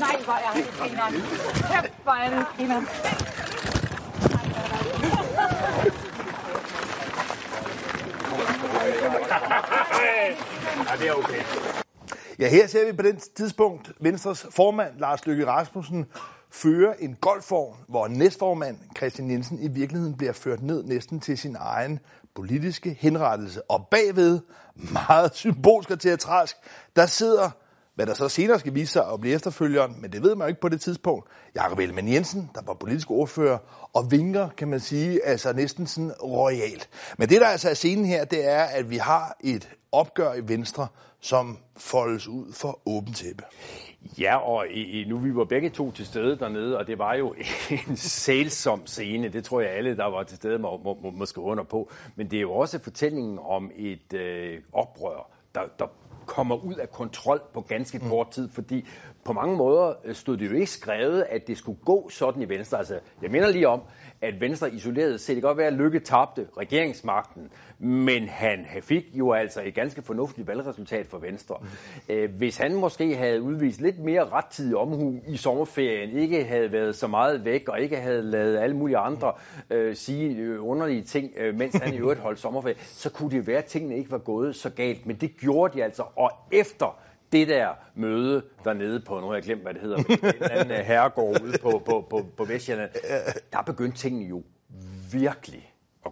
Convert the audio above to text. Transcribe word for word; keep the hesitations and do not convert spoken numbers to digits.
Nej, hvor er det grineren. Kæft, hvor er det grineren. Ja, det er okay. Ja, her ser vi på den tidspunkt Venstres formand, Lars Løkke Rasmussen, fører en golfvogn, hvor næstformand Christian Jensen i virkeligheden bliver ført ned næsten til sin egen politiske henrettelse. Og bagved, meget symbolsk og teatralsk, der sidder, hvad der så senere skal vise sig at blive efterfølgeren, men det ved man jo ikke på det tidspunkt, Jakob Elman Jensen, der var politisk ordfører, og vinker, kan man sige, altså næsten sådan royalt. Men det, der altså er scenen her, det er, at vi har et opgør i Venstre, som foldes ud for åbent tæppe. Ja, og i, nu vi var begge to til stede dernede, og det var jo en sælsom scene. Det tror jeg alle, der var til stede, må, må, må, må skrive under på. Men det er jo også fortællingen om et øh, oprør, der, der kommer ud af kontrol på ganske kort tid, fordi på mange måder stod det jo ikke skrevet, at det skulle gå sådan i Venstre. Altså, jeg minder lige om, at Venstre isoleret set, det kan godt være, at Løkke tabte regeringsmagten, men han fik jo altså et ganske fornuftigt valgresultat for Venstre. Hvis han måske havde udvist lidt mere rettidig omhu i sommerferien, ikke havde været så meget væk, og ikke havde lavet alle mulige andre øh, sige underlige ting, mens han i øvrigt holdt sommerferie, så kunne det være, at tingene ikke var gået så galt, men det gjorde de altså. Og efter det der møde dernede på, nu har jeg glemt, hvad det hedder, en herregård ude på, på, på, på Vestjylland, der begyndte tingene jo virkelig